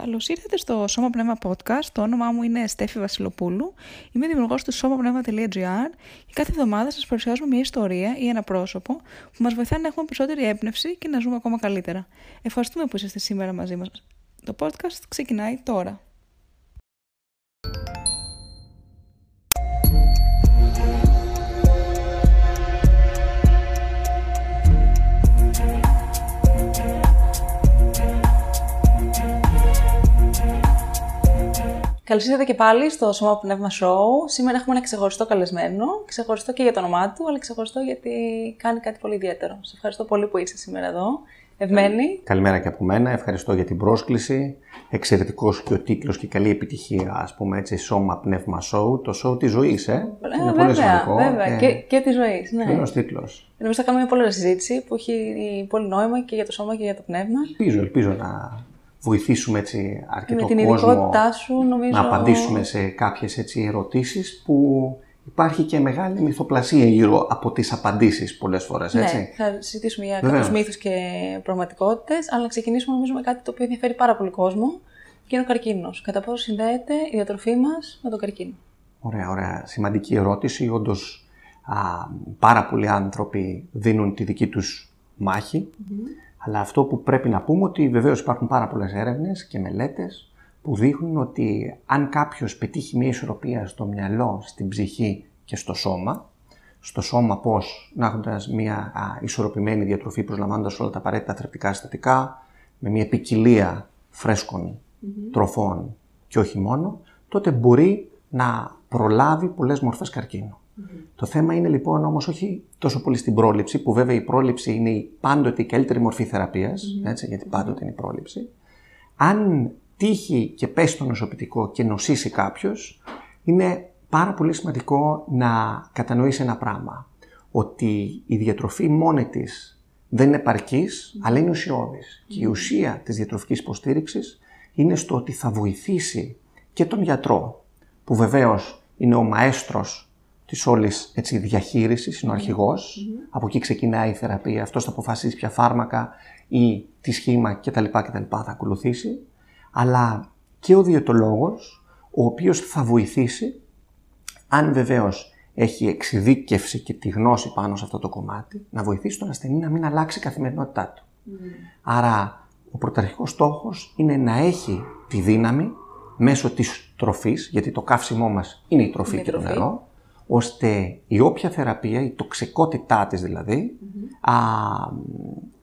Καλώς ήρθατε στο Σώμα Πνεύμα Podcast. Το όνομά μου είναι Στέφη Βασιλοπούλου. Είμαι δημιουργός του σώμα-πνεύμα.gr και κάθε εβδομάδα σας παρουσιάζουμε μια ιστορία ή ένα πρόσωπο που μας βοηθάει να έχουμε περισσότερη έμπνευση και να ζούμε ακόμα καλύτερα. Ευχαριστούμε που είσαστε σήμερα μαζί μας. Το podcast ξεκινάει τώρα. Καλώς ήρθατε και πάλι στο Σώμα Πνεύμα Show. Σήμερα έχουμε ένα ξεχωριστό καλεσμένο. Ξεχωριστό και για το όνομά του, αλλά ξεχωριστό γιατί κάνει κάτι πολύ ιδιαίτερο. Σε ευχαριστώ πολύ που είσαι σήμερα εδώ. Ευμένη. Καλημέρα και από μένα. Ευχαριστώ για την πρόσκληση. Εξαιρετικός και ο τίτλος και καλή επιτυχία, ας πούμε έτσι, Σώμα Πνεύμα Show. Το show της ζωής, είναι πολύ σημαντικό. Βέβαια. Και της ζωής. Ναι. Ωραίος τίτλος. Νομίζω θα κάνουμε μια πολύ συζήτηση που έχει πολύ νόημα και για το σώμα και για το πνεύμα. Ελπίζω να βοηθήσουμε έτσι αρκετό κόσμο σου, νομίζω, να απαντήσουμε σε κάποιες έτσι ερωτήσεις που υπάρχει και μεγάλη μυθοπλασία γύρω από τις απαντήσεις πολλές φορές, έτσι. Ναι, θα συζητήσουμε για κάποιους μύθους και πραγματικότητες, αλλά να ξεκινήσουμε νομίζω με κάτι το οποίο ενδιαφέρει πάρα πολύ κόσμο και είναι ο καρκίνος. Κατά πόσο συνδέεται η διατροφή μας με τον καρκίνο? Ωραία. Σημαντική ερώτηση. Όντως, πάρα πολλοί άνθρωποι δίνουν τη δική τους μάχη. Mm-hmm. Αλλά αυτό που πρέπει να πούμε ότι βεβαίως υπάρχουν πάρα πολλές έρευνες και μελέτες που δείχνουν ότι αν κάποιος πετύχει μια ισορροπία στο μυαλό, στην ψυχή και στο σώμα, πώς να έχοντας μια ισορροπημένη διατροφή προσλαμβάνοντας όλα τα απαραίτητα θρεπτικά συστατικά, με μια ποικιλία φρέσκων τροφών και όχι μόνο, τότε μπορεί να προλάβει πολλές μορφές καρκίνου. Το θέμα είναι λοιπόν όμως όχι τόσο πολύ στην πρόληψη, που βέβαια η πρόληψη είναι πάντοτε η καλύτερη μορφή θεραπείας, έτσι, γιατί πάντοτε είναι η πρόληψη. Αν τύχει και πέσει στο νοσοποιητικό και νοσήσει κάποιος, είναι πάρα πολύ σημαντικό να κατανοήσει ένα πράγμα. Ότι η διατροφή μόνη της δεν είναι επαρκής, αλλά είναι ουσιώδης. Και η ουσία της διατροφικής υποστήριξης είναι στο ότι θα βοηθήσει και τον γιατρό, που βεβαίως είναι ο μαέστρος της όλης διαχείρισης, είναι ο αρχηγός. Mm-hmm. Από εκεί ξεκινάει η θεραπεία. Αυτός θα αποφασίσει ποια φάρμακα ή τι σχήμα κτλ. Θα ακολουθήσει. Αλλά και ο διαιτολόγος, ο οποίος θα βοηθήσει, αν βεβαίως έχει εξειδίκευση και τη γνώση πάνω σε αυτό το κομμάτι, να βοηθήσει τον ασθενή να μην αλλάξει η καθημερινότητά του. Mm-hmm. Άρα, ο πρωταρχικός στόχος είναι να έχει τη δύναμη μέσω της τροφής, γιατί το καύσιμό μας είναι η τροφή και το νερό, ώστε η όποια θεραπεία, η τοξικότητά της δηλαδή,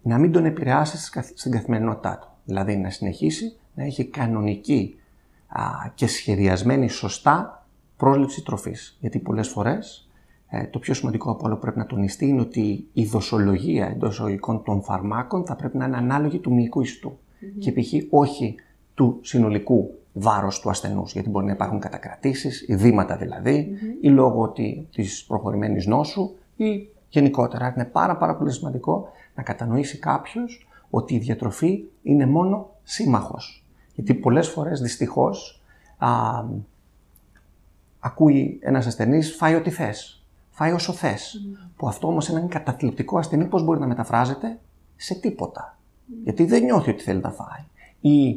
να μην τον επηρεάσει στην καθημερινότητά του. Δηλαδή να συνεχίσει να έχει κανονική και σχεδιασμένη σωστά πρόσληψη τροφής. Γιατί πολλές φορές το πιο σημαντικό από όλο που πρέπει να τονιστεί είναι ότι η δοσολογία εντός εισαγωγικών των φαρμάκων θα πρέπει να είναι ανάλογη του μυϊκού ιστού και π.χ. όχι του συνολικού βάρος του ασθενούς, γιατί μπορεί να υπάρχουν κατακρατήσεις, ειδήματα δηλαδή, ή λόγω της προχωρημένης νόσου, ή γενικότερα. Είναι πάρα πολύ σημαντικό να κατανοήσει κάποιος ότι η διατροφή είναι μόνο σύμμαχος. Γιατί πολλές φορές δυστυχώς ακούει ένας ασθενής «φάει ό,τι θες», «φάει όσο θες», που αυτό όμως έναν καταθλιπτικό ασθενή πώς μπορεί να μεταφράζεται σε τίποτα. Γιατί δεν νιώθει ότι θέλει να φάει. Ή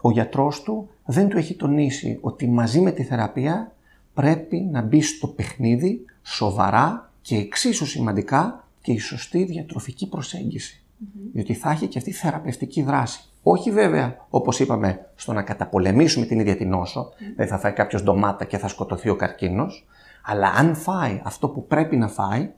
ο γιατρός του δεν του έχει τονίσει ότι μαζί με τη θεραπεία πρέπει να μπει στο παιχνίδι σοβαρά και εξίσου σημαντικά και η σωστή διατροφική προσέγγιση. Διότι θα έχει και αυτή η θεραπευτική δράση. Όχι βέβαια, όπως είπαμε, στο να καταπολεμήσουμε την ίδια την νόσο, δεν θα φάει κάποιος ντομάτα και θα σκοτωθεί ο καρκίνος, αλλά αν φάει αυτό που πρέπει να φάει,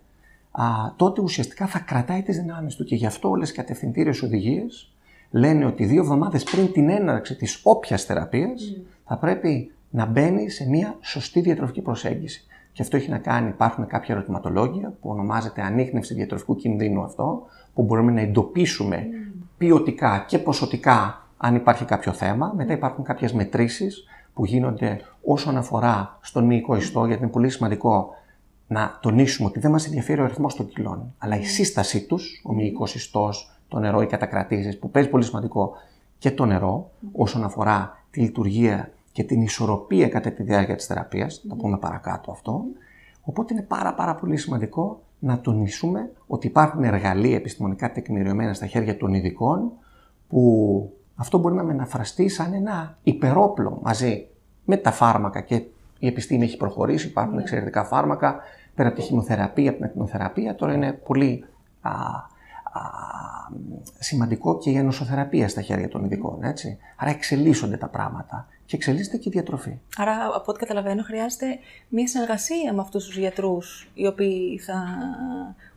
τότε ουσιαστικά θα κρατάει τις δυνάμεις του. Και γι' αυτό όλες οι κατευθυντήριες οδηγίες λένε ότι 2 εβδομάδες πριν την έναρξη της όποιας θεραπείας θα πρέπει να μπαίνει σε μια σωστή διατροφική προσέγγιση. Και αυτό έχει να κάνει, υπάρχουν κάποια ερωτηματολόγια που ονομάζεται ανίχνευση διατροφικού κινδύνου αυτό, που μπορούμε να εντοπίσουμε ποιοτικά και ποσοτικά αν υπάρχει κάποιο θέμα. Μετά υπάρχουν κάποιες μετρήσεις που γίνονται όσον αφορά στον μυϊκό ιστό, γιατί είναι πολύ σημαντικό να τονίσουμε ότι δεν μας ενδιαφέρει ο αριθμός των κιλών, αλλά η σύστασή τους, ο μυϊκός ιστός, το νερό, οι κατακρατήσεις, που παίζει πολύ σημαντικό και το νερό όσον αφορά τη λειτουργία και την ισορροπία κατά τη διάρκεια της θεραπείας, θα πούμε παρακάτω αυτό. Οπότε είναι πάρα πολύ σημαντικό να τονίσουμε ότι υπάρχουν εργαλεία επιστημονικά τεκμηριωμένα στα χέρια των ειδικών που αυτό μπορεί να μεταφραστεί σαν ένα υπερόπλο μαζί με τα φάρμακα, και η επιστήμη έχει προχωρήσει, υπάρχουν εξαιρετικά φάρμακα, πέρα από τη χημιοθεραπεία, από την ακτινοθεραπεία, τώρα είναι πολύ σημαντικό και η ανοσοθεραπεία στα χέρια των ειδικών, έτσι. Άρα εξελίσσονται τα πράγματα και εξελίσσεται και η διατροφή. Άρα, από ό,τι καταλαβαίνω, χρειάζεται μια συνεργασία με αυτούς τους γιατρούς, οι οποίοι θα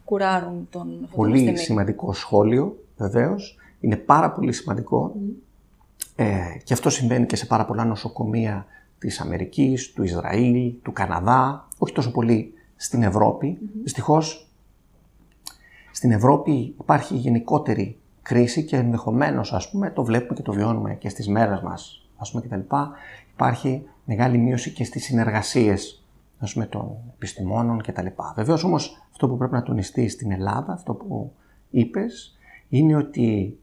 κουράρουν τον... Πολύ σημαντικό σχόλιο, βεβαίως. Είναι πάρα πολύ σημαντικό και αυτό συμβαίνει και σε πάρα πολλά νοσοκομεία της Αμερικής, του Ισραήλ, του Καναδά, όχι τόσο πολύ στην Ευρώπη. Δυστυχώς, στην Ευρώπη υπάρχει γενικότερη κρίση και ενδεχομένως, ας πούμε, το βλέπουμε και το βιώνουμε και στις μέρες μας, ας πούμε, κτλ. Υπάρχει μεγάλη μείωση και στις συνεργασίες, ας πούμε, των επιστημόνων κτλ. Βεβαίως όμως αυτό που πρέπει να τονιστεί στην Ελλάδα, αυτό που είπες, είναι ότι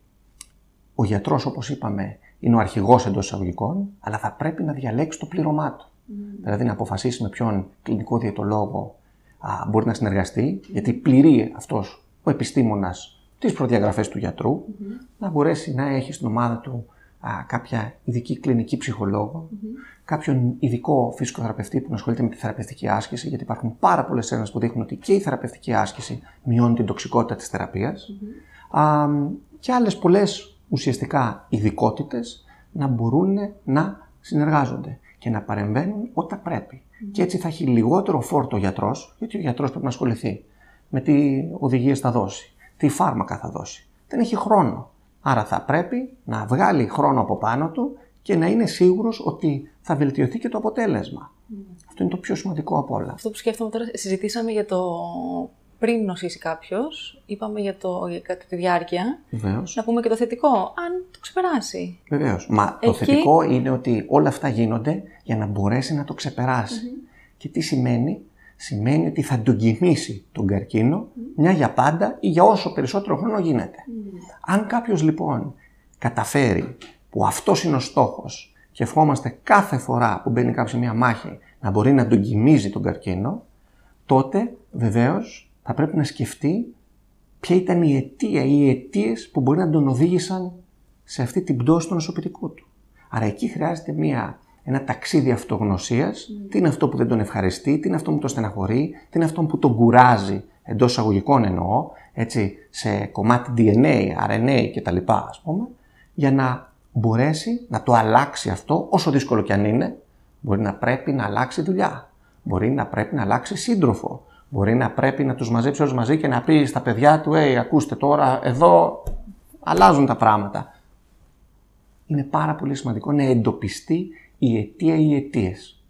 ο γιατρός, όπως είπαμε, είναι ο αρχηγός εντός εισαγωγικών, αλλά θα πρέπει να διαλέξει το πλήρωμά του. Δηλαδή να αποφασίσει με ποιον κλινικό διαιτολόγο μπορεί να συνεργαστεί, γιατί πληρεί αυτός ο επιστήμονας τις προδιαγραφές του γιατρού, να μπορέσει να έχει στην ομάδα του κάποια ειδική κλινική ψυχολόγο, κάποιον ειδικό φυσικοθεραπευτή που να ασχολείται με τη θεραπευτική άσκηση, γιατί υπάρχουν πάρα πολλές έρευνες που δείχνουν ότι και η θεραπευτική άσκηση μειώνει την τοξικότητα της θεραπείας, και άλλες πολλές ουσιαστικά ειδικότητες να μπορούν να συνεργάζονται και να παρεμβαίνουν όταν πρέπει. Και έτσι θα έχει λιγότερο φόρτο ο γιατρός, γιατί ο γιατρός πρέπει να ασχοληθεί με τι οδηγίες θα δώσει, τι φάρμακα θα δώσει. Δεν έχει χρόνο. Άρα θα πρέπει να βγάλει χρόνο από πάνω του και να είναι σίγουρος ότι θα βελτιωθεί και το αποτέλεσμα. Αυτό είναι το πιο σημαντικό από όλα. Αυτό που σκέφτομαι τώρα, συζητήσαμε για το πριν νοσήσει κάποιος, είπαμε για τη διάρκεια. Βεβαίως. Να πούμε και το θετικό, αν το ξεπεράσει. Βεβαίως. Μα το θετικό είναι ότι όλα αυτά γίνονται για να μπορέσει να το ξεπεράσει. Και τι σημαίνει? Σημαίνει ότι θα τον κοιμήσει τον καρκίνο μια για πάντα ή για όσο περισσότερο χρόνο γίνεται. Αν κάποιος λοιπόν καταφέρει, που αυτός είναι ο στόχος, και ευχόμαστε κάθε φορά που μπαίνει κάποιος σε μια μάχη να μπορεί να τον κοιμίζει τον καρκίνο, τότε βεβαίως θα πρέπει να σκεφτεί ποια ήταν η αιτία ή οι αιτίες που μπορεί να τον οδήγησαν σε αυτή την πτώση του νοσοποιητικού του. Άρα εκεί χρειάζεται ένα ταξίδι αυτογνωσίας. Τι είναι αυτό που δεν τον ευχαριστεί, τι είναι αυτό που τον στεναχωρεί, τι είναι αυτό που τον κουράζει, εντός εισαγωγικών εννοώ, έτσι, σε κομμάτι DNA, RNA κτλ. Ας πούμε, για να μπορέσει να το αλλάξει αυτό, όσο δύσκολο κι αν είναι. Μπορεί να πρέπει να αλλάξει δουλειά, μπορεί να πρέπει να αλλάξει σύντροφο, μπορεί να πρέπει να τους μαζέψει όλους μαζί και να πει στα παιδιά του: ακούστε τώρα, εδώ αλλάζουν τα πράγματα. Είναι πάρα πολύ σημαντικό να εντοπιστεί η αιτία ή οι αιτίες.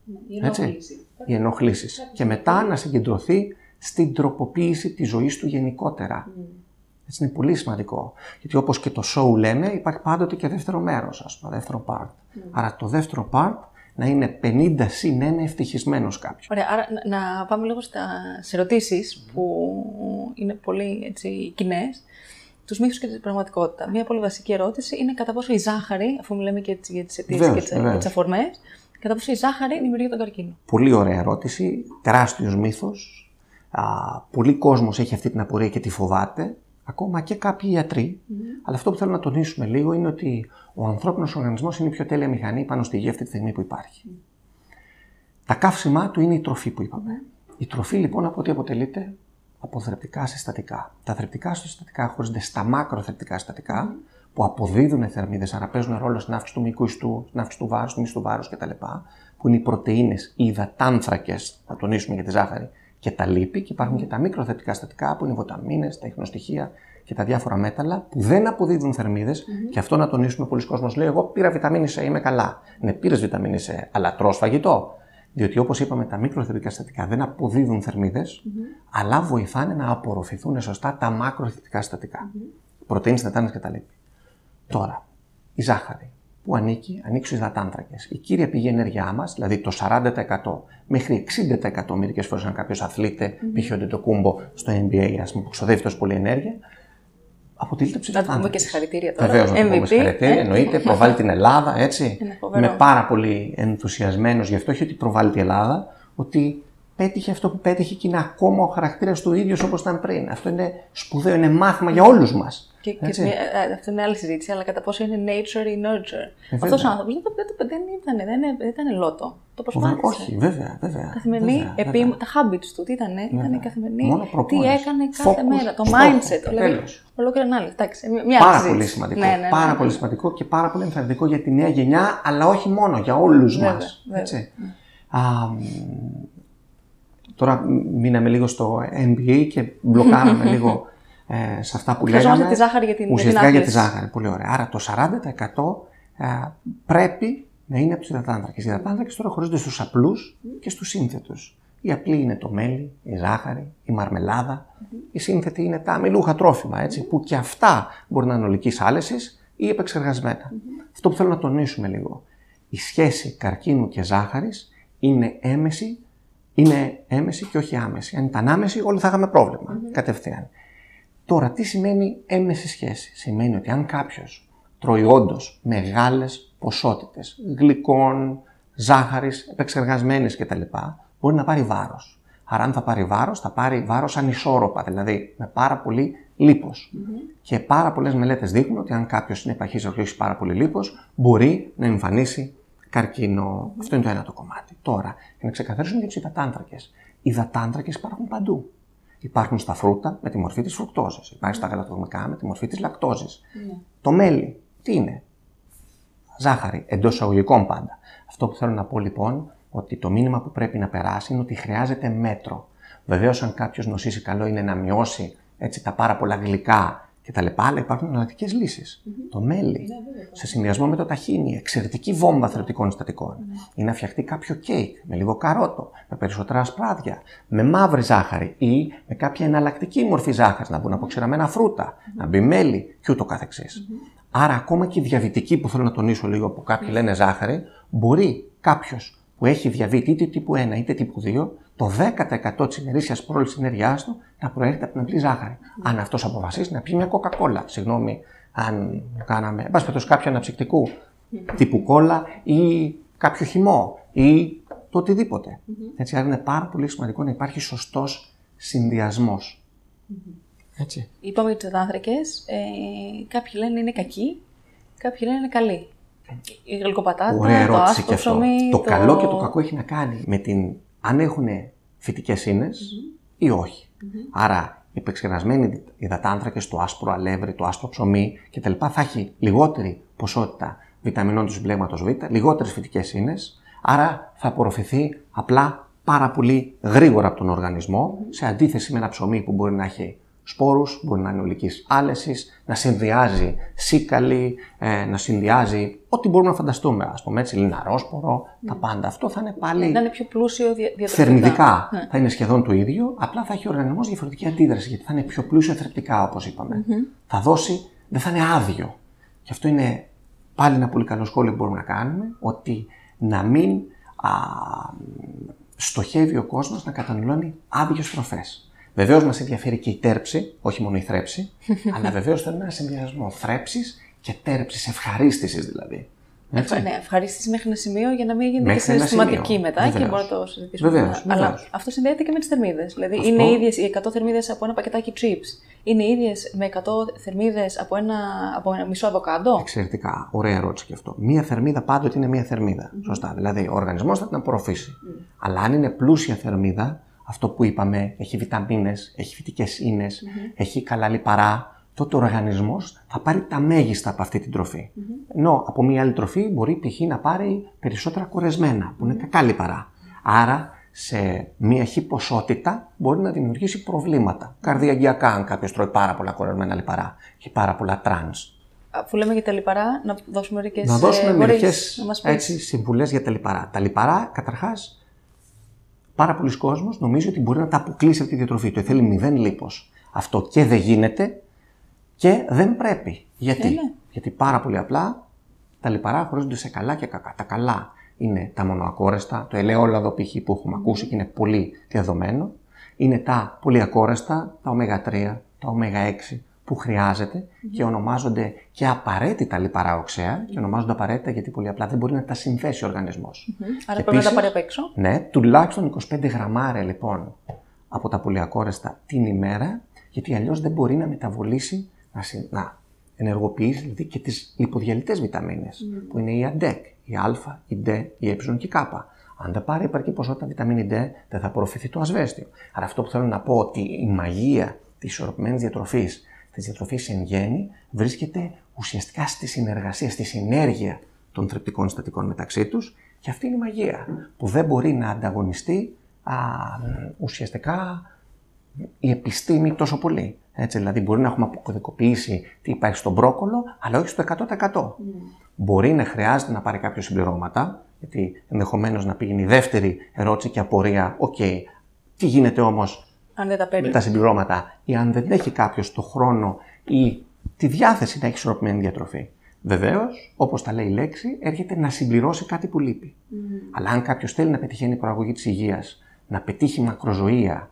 Οι ενοχλήσεις. Και μετά να συγκεντρωθεί στην τροποποίηση της ζωής του γενικότερα. Έτσι είναι πολύ σημαντικό. Γιατί όπως και το show λέμε, υπάρχει πάντοτε και δεύτερο μέρος, ας πούμε, δεύτερο part. Άρα το δεύτερο part να είναι 50-1 ευτυχισμένος κάποιος. Ωραία, άρα να πάμε λίγο στις ερωτήσεις που είναι πολύ, έτσι, κοινές. Τους μύθους και την πραγματικότητα. Μία πολύ βασική ερώτηση είναι κατά πόσο η ζάχαρη, αφού μιλάμε και για τις αιτίες και τις αφορμές, κατά πόσο η ζάχαρη δημιουργεί τον καρκίνο. Πολύ ωραία ερώτηση, τεράστιος μύθος. Πολλοί κόσμος έχει αυτή την απορία και τη φοβάται, ακόμα και κάποιοι ιατροί. Αλλά αυτό που θέλω να τονίσουμε λίγο είναι ότι ο ανθρώπινος οργανισμός είναι η πιο τέλεια μηχανή πάνω στη γη αυτή τη στιγμή που υπάρχει. Τα καύσιμά του είναι η τροφή που είπαμε. Η τροφή λοιπόν από τι αποτελείται? Από θρεπτικά συστατικά. Τα θρεπτικά συστατικά χωρίζονται στα μακροθρεπτικά συστατικά, που αποδίδουν θερμίδες, άρα παίζουν ρόλο στην αύξηση του μυϊκού ιστού, στην αύξηση του βάρους, του μυϊκού βάρους κτλ. Που είναι οι πρωτεΐνες, οι υδατάνθρακες, θα τονίσουμε για τη ζάχαρη, και τα λίπη. Και υπάρχουν και τα μικροθρεπτικά συστατικά, που είναι οι βοταμίνες, τα ιχνοστοιχεία και τα διάφορα μέταλλα, που δεν αποδίδουν θερμίδες. Και αυτό να τονίσουμε, πολλοί κόσμος λέει: εγώ πήρα βιταμίνη C, είμαι καλά. Ναι, πήρες βιταμίνη C, αλλά τρως φαγητό? Διότι, όπως είπαμε, τα μικροθρεπτικά συστατικά δεν αποδίδουν θερμίδες, αλλά βοηθάνε να απορροφηθούν σωστά τα μακροθρεπτικά συστατικά. Πρωτεΐνες, υδατάνθρακες και τα λίπη. Τώρα, η ζάχαρη. Πού ανήκει? Ανήκει στους υδατάνθρακες. Η κύρια πηγή ενέργειά μας, δηλαδή το 40% μέχρι 60%, μερικές φορές, αν κάποιος αθλείται, π.χ. ο Αντετοκούνμπο στο NBA, ας πούμε, που ξοδεύει τόσο πολύ ενέργεια, αποτελείται από τους υδατάνθρακες. Να πούμε και συγχαρητήρια τώρα. Βεβαίως, να πούμε συγχαρητήρια, εννοείται, προβάλλει την Ελλάδα, έτσι. Είμαι πάρα πολύ ενθουσιασμένος γι' αυτό, όχι ότι προβάλλει την Ελλάδα, ότι πέτυχε αυτό που πέτυχε και είναι ακόμα ο χαρακτήρας του ίδιος όπως ήταν πριν. Αυτό είναι σπουδαίο, είναι μάθημα για όλους μας. Αυτή είναι άλλη συζήτηση, αλλά κατά πόσο είναι nature ή nurture. Αυτός ο άνθρωπος δεν ήταν λότο. Το προσπάθησε. Όχι, βέβαια. Καθημερινή, τα habits του, τι ήτανε, ήταν καθημερινή. Τι έκανε κάθε μέρα, το mindset, ολόκληρη ανάλυση. Πάρα πολύ σημαντικό και πάρα πολύ ενθαρρυντικό για τη νέα γενιά, αλλά όχι μόνο, για όλους μας. Τώρα μείναμε λίγο στο NBA και μπλοκάραμε λίγο σε αυτά που λέγαμε. Χρειαζόμαστε τη ζάχαρη για την άπλυση. Ουσιαστικά για τη ζάχαρη, πολύ ωραία. Άρα το 40% πρέπει να είναι από τους υδατάνθρακες. Οι υδατάνθρακες τώρα χωρίζονται στους απλούς και στους σύνθετους. Η απλή είναι το μέλι, η ζάχαρη, η μαρμελάδα. Η σύνθετη είναι τα αμυλούχα τρόφιμα, έτσι, που και αυτά μπορεί να είναι ολικής άλεσης ή επεξεργασμένα. Αυτό που θέλω να τονίσουμε λίγο. Η σχέση καρκίνου και ζάχαρης είναι έμεση. Είναι έμεση και όχι άμεση. Αν ήταν άμεση, όλοι θα είχαμε πρόβλημα κατευθείαν. Τώρα, τι σημαίνει έμεση σχέση? Σημαίνει ότι αν κάποιος τρώει όντως μεγάλες ποσότητες γλυκών, ζάχαρης, επεξεργασμένης κτλ., μπορεί να πάρει βάρος. Άρα, αν θα πάρει βάρος, θα πάρει βάρος ανισόρροπα, δηλαδή με πάρα πολύ λίπος. Και πάρα πολλές μελέτες δείχνουν ότι αν κάποιος είναι παχύς και έχει πάρα πολύ λίπος, μπορεί να εμφανίσει καρκίνο. Αυτό είναι το ένα το κομμάτι. Τώρα, για να ξεκαθαρίσουμε για τους υδατάνθρακες. Οι υδατάνθρακες υπάρχουν παντού. Υπάρχουν στα φρούτα με τη μορφή της φρουκτόζης. Υπάρχει στα γαλακτοκομικά με τη μορφή της λακτόζης. Το μέλι, τι είναι? Ζάχαρη, εντός εισαγωγικών πάντα. Αυτό που θέλω να πω λοιπόν, ότι το μήνυμα που πρέπει να περάσει είναι ότι χρειάζεται μέτρο. Βεβαίως, αν κάποιος νοσήσει, καλό είναι να μειώσει έτσι, τα πάρα πολλά γλυκά. Και τα λεπά, αλλά υπάρχουν εναλλακτικές λύσεις. Το μέλι, σε συνδυασμό με το ταχίνι, εξαιρετική βόμβα θρεπτικών συστατικών. Ή να φτιαχτεί κάποιο κέικ με λίγο καρότο, με περισσότερα ασπράδια, με μαύρη ζάχαρη ή με κάποια εναλλακτική μορφή ζάχαρης, να μπουν αποξηραμένα φρούτα, να μπει μέλι και ούτω καθεξής. Άρα, ακόμα και η διαβητική, που θέλω να τονίσω λίγο, που κάποιοι λένε ζάχαρη, μπορεί κάποιος που έχει διαβήτη είτε τύπου 1 είτε τύπου 2, το 10% της ημερήσιας πρόληψης ενέργειάς του να προέρχεται από την απλή ζάχαρη. Αν αυτός αποφασίσει να πιει μια κοκακόλα, συγγνώμη αν κάναμε, εν πάση περιπτώσει κάποιο αναψυκτικού τύπου κόλα ή κάποιο χυμό ή το οτιδήποτε. Έτσι, άρα είναι πάρα πολύ σημαντικό να υπάρχει σωστός συνδυασμός. Έτσι. Είπαμε για τους υδατάνθρακες, κάποιοι λένε είναι κακοί, κάποιοι λένε είναι καλοί. Η γλυκοπατάτα, το άσπρο ψωμί. Το καλό και το κακό έχει να κάνει με την αν έχουν φυτικές ίνες ή όχι. Άρα, οι επεξεργασμένοι υδατάνθρακες, το άσπρο αλεύρι, το άσπρο ψωμί κτλ. Θα έχει λιγότερη ποσότητα βιταμινών του συμπλέγματος Β, λιγότερες φυτικές ίνες. Άρα, θα απορροφηθεί απλά πάρα πολύ γρήγορα από τον οργανισμό, σε αντίθεση με ένα ψωμί που μπορεί να έχει σπόρους, μπορεί να είναι ολικής άλεσης, να συνδυάζει σίκαλη, να συνδυάζει ό,τι μπορούμε να φανταστούμε. Ας πούμε έτσι, λιναρόσπορο, τα πάντα. Αυτό θα είναι πάλι. Να είναι πιο πλούσιο διατροφικά. Θερμιδικά θα είναι σχεδόν το ίδιο, απλά θα έχει ο οργανισμός διαφορετική αντίδραση, γιατί θα είναι πιο πλούσιο θρεπτικά, όπως είπαμε. Θα δώσει, δεν θα είναι άδειο. Και αυτό είναι πάλι ένα πολύ καλό σχόλιο που μπορούμε να κάνουμε, ότι να μην στοχεύει ο κόσμος να καταναλώνει άδειες τροφές. Βεβαίως μας ενδιαφέρει και η τέρψη, όχι μόνο η θρέψη, αλλά βεβαίως θέλει ένα συνδυασμό θρέψης και τέρψης, ευχαρίστησης δηλαδή. Έτσι. Ναι, ευχαρίστηση μέχρι ένα σημείο για να μην γίνεται και συναισθηματική μετά. Βεβαίως. Και μπορεί να το συζητήσουμε. Αλλά αυτό συνδέεται και με τις θερμίδες. Δηλαδή αυτό... είναι οι ίδιες οι 100 θερμίδες από ένα πακετάκι chips. Είναι οι ίδιες με 100 θερμίδες από ένα μισό αβοκάντο. Εξαιρετικά. Ωραία ερώτηση και αυτό. Μία θερμίδα πάντοτε είναι μία θερμίδα. Σωστά. Δηλαδή ο οργανισμός θα την απορροφήσει. Αλλά αν είναι πλούσια θερμίδα. Αυτό που είπαμε, έχει βιταμίνες, έχει φυτικές ίνες, έχει καλά λιπαρά, τότε ο οργανισμός θα πάρει τα μέγιστα από αυτή την τροφή. Ενώ από μία άλλη τροφή μπορεί π.χ. να πάρει περισσότερα κορεσμένα, που είναι κακά λιπαρά. Άρα, σε μία χ ποσότητα μπορεί να δημιουργήσει προβλήματα. Καρδιαγγειακά, αν κάποιος τρώει πάρα πολλά κορεσμένα λιπαρά και πάρα πολλά τρανς. Αφού λέμε για τα λιπαρά, να δώσουμε μερικές συμβουλές για τα λιπαρά. Τα λιπαρά, καταρχάς. Πάρα πολλοί κόσμος νομίζει ότι μπορεί να τα αποκλείσει από τη διατροφή του. Θέλει μηδέν λίπος. Αυτό και δεν γίνεται και δεν πρέπει. Γιατί? Γιατί πάρα πολύ απλά τα λιπαρά χωρίζονται σε καλά και κακά. Τα καλά είναι τα μονοακόρεστα, το ελαιόλαδο π.χ. που έχουμε ακούσει και είναι πολύ διαδομένο. Είναι τα πολυακόρεστα, τα ω3, τα ω6, που χρειάζεται και ονομάζονται και απαραίτητα λιπαρά οξέα. Και ονομάζονται απαραίτητα γιατί πολύ απλά δεν μπορεί να τα συνθέσει ο οργανισμός. Άρα πρέπει να τα πάρει απ' έξω. Ναι, τουλάχιστον 25 γραμμάρια λοιπόν από τα πολυακόρεστα την ημέρα, γιατί αλλιώς δεν μπορεί να μεταβολήσει, να ενεργοποιήσει δηλαδή και τις λιποδιαλυτές βιταμίνες, που είναι η ΑΝΤΕΚ, η Α, η Δ, η Ε και η Κ. Αν δεν πάρει επαρκή ποσότητα βιταμίνη Δ, δεν θα απορροφηθεί το ασβέστιο. Άρα αυτό που θέλω να πω ότι η μαγεία της ισορροπημένης διατροφής, της διατροφής εν γέννη, βρίσκεται ουσιαστικά στη συνεργασία, στη συνέργεια των θρεπτικών συστατικών μεταξύ τους, και αυτή είναι η μαγεία που δεν μπορεί να ανταγωνιστεί ουσιαστικά η επιστήμη τόσο πολύ. Έτσι, δηλαδή, μπορεί να έχουμε αποκωδικοποιήσει τι υπάρχει στον μπρόκολο, αλλά όχι στο 100%. Μπορεί να χρειάζεται να πάρει κάποια συμπληρώματα, γιατί ενδεχομένως να πήγαινε η δεύτερη ερώτηση και απορία, okay, τι γίνεται όμως αν δεν τα παίρνει με τα συμπληρώματα, ή αν δεν έχει κάποιος το χρόνο ή τη διάθεση να έχει ισορροπημένη διατροφή. Βεβαίως, όπως τα λέει η λέξη, έρχεται να συμπληρώσει κάτι που λείπει. Αλλά αν κάποιος θέλει να πετυχαίνει η προαγωγή της υγείας, να πετύχει μακροζωία,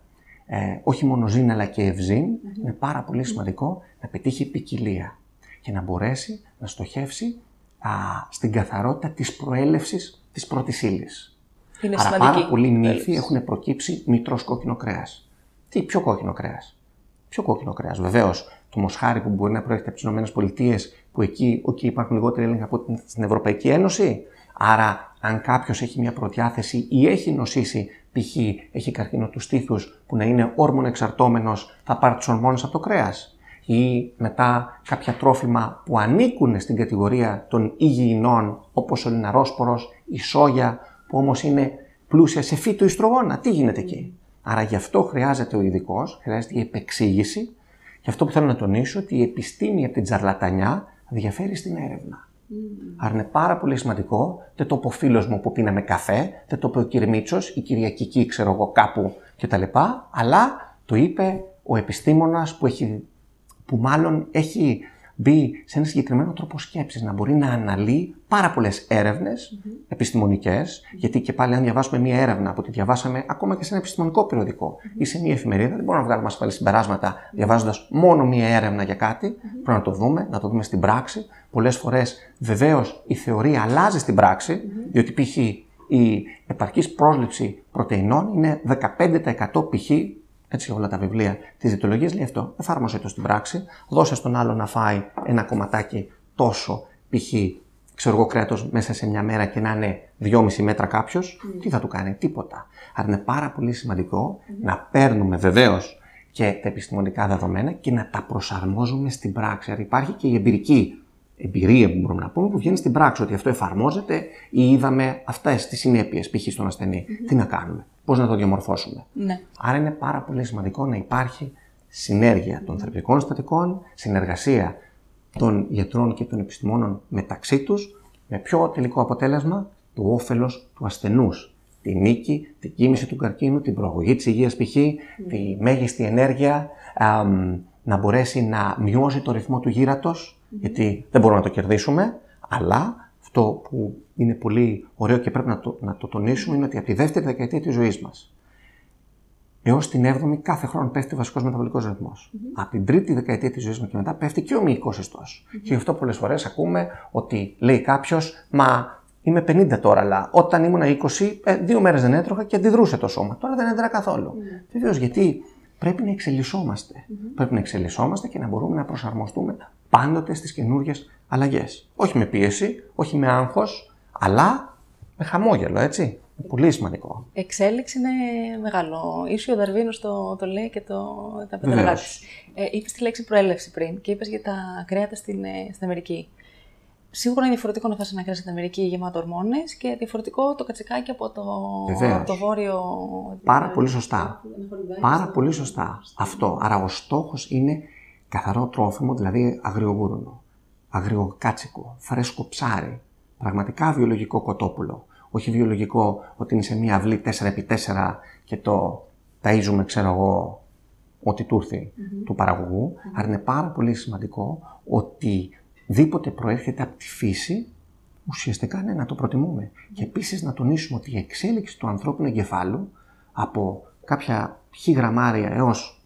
όχι μόνο ζήν αλλά και ευζήν, είναι πάρα πολύ σημαντικό να πετύχει ποικιλία και να μπορέσει να στοχεύσει στην καθαρότητα της προέλευσης της πρώτης ύλης. Είναι άρα σημαντική. Πάρα πολλοί μύθοι έχουν προκύψει μητρός κόκκινο κρέας. Τι, πιο κόκκινο κρέας. Πιο κόκκινο κρέας. Βεβαίως, το μοσχάρι που μπορεί να προέρχεται από τις ΗΠΑ, που εκεί υπάρχουν λιγότεροι έλεγχοι από την Ευρωπαϊκή Ένωση. Άρα, αν κάποιος έχει μια προδιάθεση ή έχει νοσήσει, π.χ. έχει καρκίνο του στήθους που να είναι όρμονα εξαρτώμενος, θα πάρει τις ορμόνες από το κρέας. Ή μετά κάποια τρόφιμα που ανήκουν στην κατηγορία των υγιεινών, όπως ο λιναρόσπορος, η σόγια, που όμως είναι πλούσια σε φυτοϊστρογόνα. Τι γίνεται εκεί. Άρα γι' αυτό χρειάζεται ο ειδικός, χρειάζεται η επεξήγηση. Και αυτό που θέλω να τονίσω, ότι η επιστήμη από την τζαρλατανιά διαφέρει στην έρευνα. Άρα είναι πάρα πολύ σημαντικό, δεν το πω φίλος μου που πίναμε καφέ, δεν το πω ο Κυρμίτσος, η Κυριακική, ξέρω εγώ κάπου κτλ. Αλλά το είπε ο επιστήμονας που μάλλον έχει μπει σε ένα συγκεκριμένο τρόπο σκέψης, να μπορεί να αναλύει πάρα πολλές έρευνες επιστημονικές, γιατί και πάλι αν διαβάσουμε μία έρευνα που τη διαβάσαμε ακόμα και σε ένα επιστημονικό περιοδικό ή σε μία εφημερίδα, δεν μπορούμε να βγάλουμε ασφαλή συμπεράσματα διαβάζοντας μόνο μία έρευνα για κάτι. Πρέπει να το δούμε, να το δούμε στην πράξη. Πολλές φορές βεβαίως η θεωρία αλλάζει στην πράξη, διότι π.χ. η επαρκής πρόσληψη πρωτεϊνών είναι 15% π.χ. Έτσι, όλα τα βιβλία της διαιτολογίας λέει αυτό. Εφάρμοσε το στην πράξη. Δώσε στον άλλο να φάει ένα κομματάκι τόσο π.χ. κρέατος μέσα σε μια μέρα και να είναι 2,5 μέτρα κάποιος. Τι θα του κάνει, τίποτα. Άρα είναι πάρα πολύ σημαντικό να παίρνουμε βεβαίως και τα επιστημονικά δεδομένα και να τα προσαρμόζουμε στην πράξη. Άρα υπάρχει και η εμπειρική εμπειρία που μπορούμε να πούμε που βγαίνει στην πράξη. Ότι αυτό εφαρμόζεται ή είδαμε αυτές τις συνέπειες π.χ. στον ασθενή. Τι να κάνουμε. Πώς να το διαμορφώσουμε. Ναι. Άρα είναι πάρα πολύ σημαντικό να υπάρχει συνέργεια των θρεπτικών συστατικών, συνεργασία των γιατρών και των επιστημόνων μεταξύ τους, με πιο τελικό αποτέλεσμα το όφελος του ασθενούς. Τη νίκη, την κοίμηση του καρκίνου, την προαγωγή της υγείας π.χ., τη μέγιστη ενέργεια, να μπορέσει να μειώσει το ρυθμό του γύρατος, γιατί δεν μπορούμε να το κερδίσουμε, αλλά αυτό που είναι πολύ ωραίο και πρέπει να το τονίσουμε είναι ότι από τη δεύτερη δεκαετία της ζωής μας έως την 7η κάθε χρόνο πέφτει ο βασικός μεταβολικός ρυθμός. Από την τρίτη δεκαετία της ζωής μας και μετά πέφτει και ο μυϊκός ιστός. Και γι' αυτό πολλές φορές ακούμε ότι λέει κάποιος, μα είμαι 50 τώρα, αλλά όταν ήμουν 20, 2 μέρες δεν έτρωχα και αντιδρούσε το σώμα. Τώρα δεν έτρωχα καθόλου. Βεβαίως, γιατί πρέπει να εξελισσόμαστε. Πρέπει να εξελισσόμαστε και να μπορούμε να προσαρμοστούμε πάντοτε στις καινούργιες αλλαγές. Όχι με πίεση, όχι με άγχος, αλλά με χαμόγελο, έτσι. Πολύ σημαντικό. Εξέλιξη είναι μεγάλο. Ίσως ο Δαρβίνος το λέει και τα πετρελάτης. Είπες τη λέξη προέλευση πριν και είπες για τα κρέατα στην Αμερική. Σίγουρα είναι διαφορετικό να φας ένα κρέας στην Αμερική γεμάτο ορμόνες και διαφορετικό το κατσικάκι από το βόρειο. Πάρα πολύ σωστά. Πάρα πολύ σωστά αυτό. Άρα ο στόχος είναι καθαρό τρόφιμο, δηλαδή αγριογούρουνο, αγριοκάτσικο, φρέσκο ψάρι, πραγματικά βιολογικό κοτόπουλο. Όχι βιολογικό ότι είναι σε μια αυλή 4x4 και το ταΐζουμε, ξέρω εγώ, ό,τι του ήρθε του παραγωγού. Άρα είναι πάρα πολύ σημαντικό ότι δίποτε προέρχεται από τη φύση, ουσιαστικά ναι, να το προτιμούμε. Και επίσης να τονίσουμε ότι η εξέλιξη του ανθρώπινου εγκεφάλου από κάποια χι γραμμάρια έως